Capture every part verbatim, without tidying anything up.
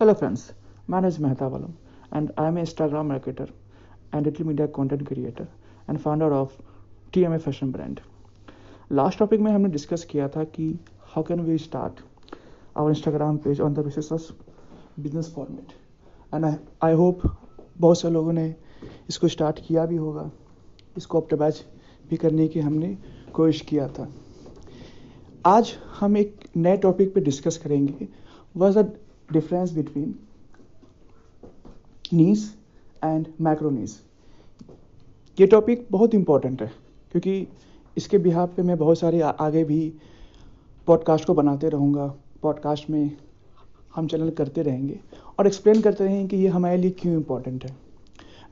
Hello friends, my name is Mehta Walam and I am an Instagram marketer and digital media content creator and founder of T M A Fashion Brand. Last topic में हमने discuss किया था कि how can we start our Instagram page on the basis of business format and I, I hope बहुत से लोगों ने इसको start किया भी होगा, इसको optimize भी करने की हमने कोशिश किया था। आज हम एक नए टॉपिक पे डिस्कस करेंगे what is the difference between niche and macro niche. ये टॉपिक बहुत इम्पॉर्टेंट है क्योंकि इसके बिहार पे मैं बहुत सारे आगे भी पॉडकास्ट को बनाते रहूँगा, पॉडकास्ट में हम चैनल करते रहेंगे और एक्सप्लेन करते रहेंगे कि ये हमारे लिए क्यों इम्पॉर्टेंट है।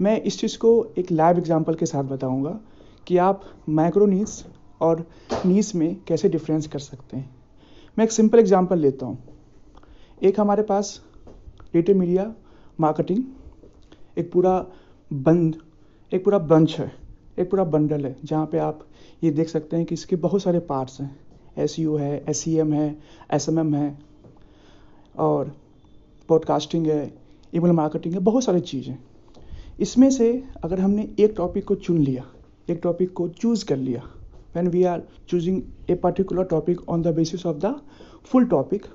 मैं इस चीज़ को एक लाइव एग्जांपल के साथ बताऊँगा कि आप मैक्रो नीश और नीश में कैसे डिफरेंस कर सकते हैं। मैं एक सिंपल एग्जांपल लेता हूँ। एक हमारे पास डिजिटल मीडिया मार्केटिंग एक पूरा बंद एक पूरा बंच है, एक पूरा बंडल है जहाँ पे आप ये देख सकते हैं कि इसके बहुत सारे पार्ट्स हैं। एस यू है, एस ई एम है, एस एम एम है और पॉडकास्टिंग है, ईमेल मार्केटिंग है, बहुत सारी चीज़ें। इसमें से अगर हमने एक टॉपिक को चुन लिया, एक टॉपिक को चूज़ कर लिया, when we are choosing a particular topic on the basis of the full topic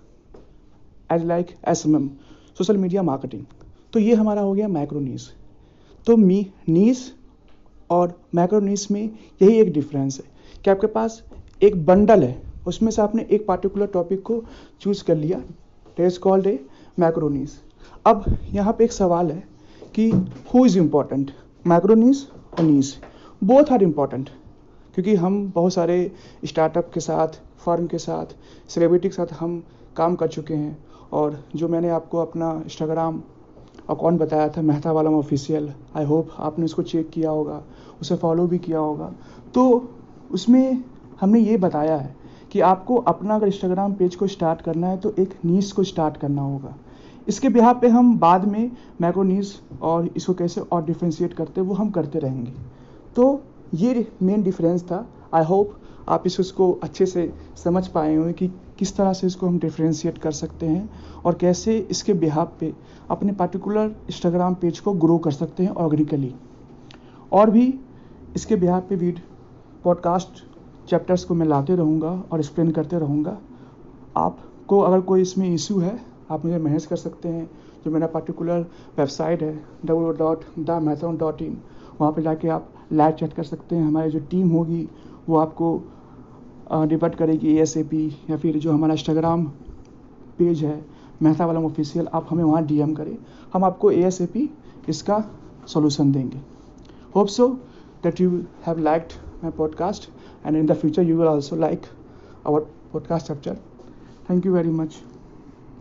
as like S M M social media marketing, तो ये हमारा हो गया मैक्रो नीश। तो मी नीश और मैक्रो नीश में यही एक डिफरेंस है कि आपके पास एक बंडल है, उसमें से आपने एक पार्टिकुलर टॉपिक को चूज़ कर लिया, that is called a macro niche. अब यहाँ पे एक सवाल है कि who is important, macro niche और नीश, बोथ आर इम्पॉर्टेंट क्योंकि हम बहुत सारे स्टार्टअप के साथ, फर्म के साथ, सेलिब्रिटी के साथ हम काम कर चुके हैं। और जो मैंने आपको अपना इंस्टाग्राम अकाउंट बताया था, मेहता वालम ऑफिशियल, आई होप आपने उसको चेक किया होगा, उसे फॉलो भी किया होगा। तो उसमें हमने ये बताया है कि आपको अपना अगर इंस्टाग्राम पेज को स्टार्ट करना है तो एक नीश को स्टार्ट करना होगा। इसके बिहाफ पे हम बाद में मैक्रो नीश और इसको कैसे और डिफ्रेंशिएट करते वो हम करते रहेंगे। तो ये मेन डिफरेंस था। आई होप आप इस उसको अच्छे से समझ पाए होंगे कि किस तरह से इसको हम डिफ्रेंशिएट कर सकते हैं और कैसे इसके बिहाफ पे अपने पार्टिकुलर इंस्टाग्राम पेज को ग्रो कर सकते हैं ऑर्गेनिकली। और भी इसके बिहाफ पे भी पॉडकास्ट चैप्टर्स को मैं लाते रहूँगा और एक्सप्लेन करते रहूँगा। आपको अगर कोई इसमें इशू है आप मुझे मैसेज कर सकते हैं। जो मेरा पार्टिकुलर वेबसाइट है डब्ल्यू डब्ल्यू डब्ल्यू डॉट दामैथन डॉट इन, वहाँ पर जाके आप लाइव चैट कर सकते हैं। हमारी जो टीम होगी वो आपको डिबेट करेगी ए एस ए पी, या फिर जो हमारा इंस्टाग्राम पेज है मेहता वालम ऑफिशियल, आप हमें वहाँ डी एम करें, हम आपको ए एस ए पी इसका सोल्यूशन देंगे। Hope so that you have liked my podcast and in the future you will also like our podcast chapter. Thank you very much.